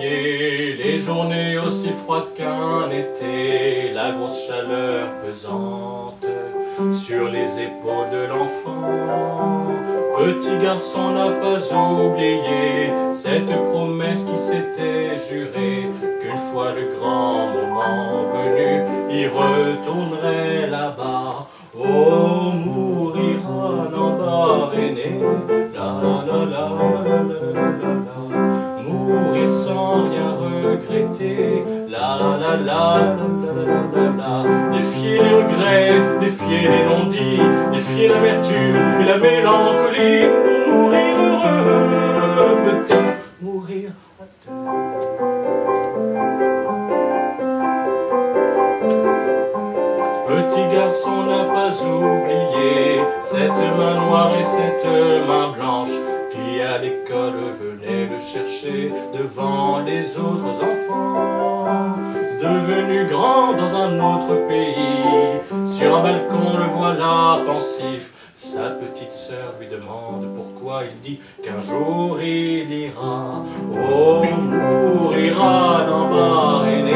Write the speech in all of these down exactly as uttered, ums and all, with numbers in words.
février, les journées aussi froides qu'un été, la grosse chaleur pesante sur les épaules de l'enfant. Petit garçon n'a pas oublié cette promesse qui s'était jurée, qu'une fois le grand moment venu, il retournerait là-bas. Oh, mourir à Lambaréné, la la la la la la la, mourir sans rien regretter, la la la la la la la. Défier les regrets, défier les non-dits, défier l'amertume et la mélancolie, pour mourir heureux, peut-être mourir à deux. Petit garçon n'a pas oublié cette main noire et cette main blanche qui à l'école venait le chercher devant les autres enfants. Devenu grand dans un autre pays, sur un balcon le voilà pensif. Sa petite sœur lui demande pourquoi, il dit qu'un jour il ira. Oh, mourir à Lambaréné,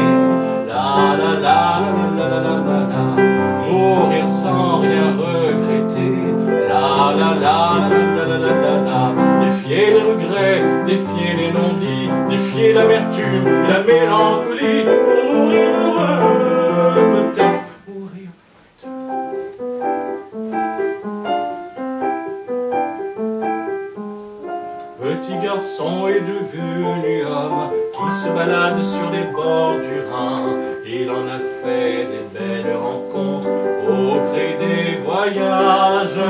la la la la la la la la, mourir sans rien regretter, la la la la la la la la. Défier les regrets, défier les non-dits, défier l'amertume et la mélancolie, pour mourir heureux, peut-être mourir. Petit garçon est devenu homme qui se balade sur les bords du Rhin. Il en a fait des belles rencontres au gré des voyages.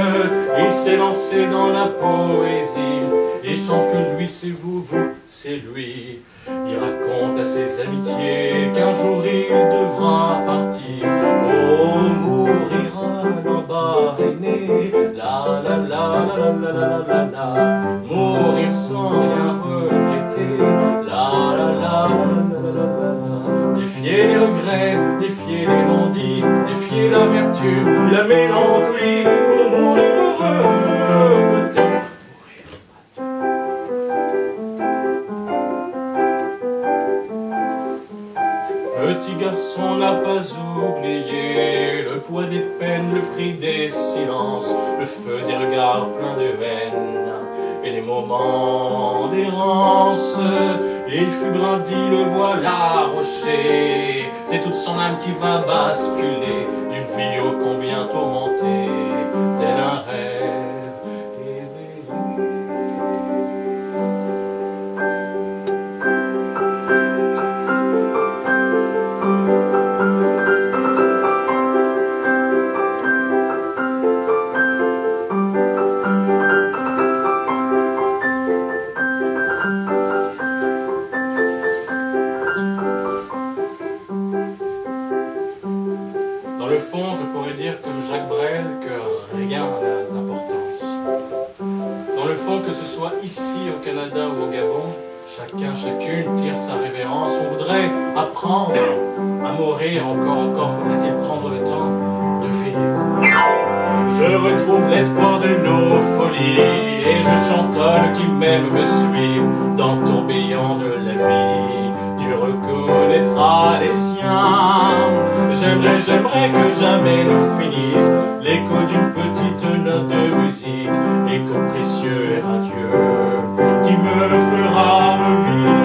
Il s'est lancé dans la poésie et chante que lui c'est vous, vous c'est lui. Il raconte à ses amitiés qu'un jour il devra partir. Oh, mourir à Lambaréné, la la la la la la la la, mourir sans rien regretter, la la la la la la la. Défier les regrets, défier les non-dits, défier l'amertume, la mélancolie, pour mourir heureux, peut-être mourir à deux. Petit garçon n'a pas oublié le poids des peines, le prix des silences, le feu des regards pleins de haine et les moments d'errance. Il fut brindis, le voilà rocher, c'est toute son âme qui va basculer d'une vie ô combien tourmentée, tel un rêve Canada ou au Gabon, chacun, chacune tire sa révérence. On voudrait apprendre à mourir, encore, encore, faudrait-il prendre le temps de vivre. Je retrouve l'espoir de nos folies et je chantonne qui m'aime me suivre dans le tourbillon de la vie. Tu reconnaîtras les siens. J'aimerais, j'aimerais que jamais nous finisse l'écho d'une petite note de musique, écho précieux et radieux qui me fera revivre.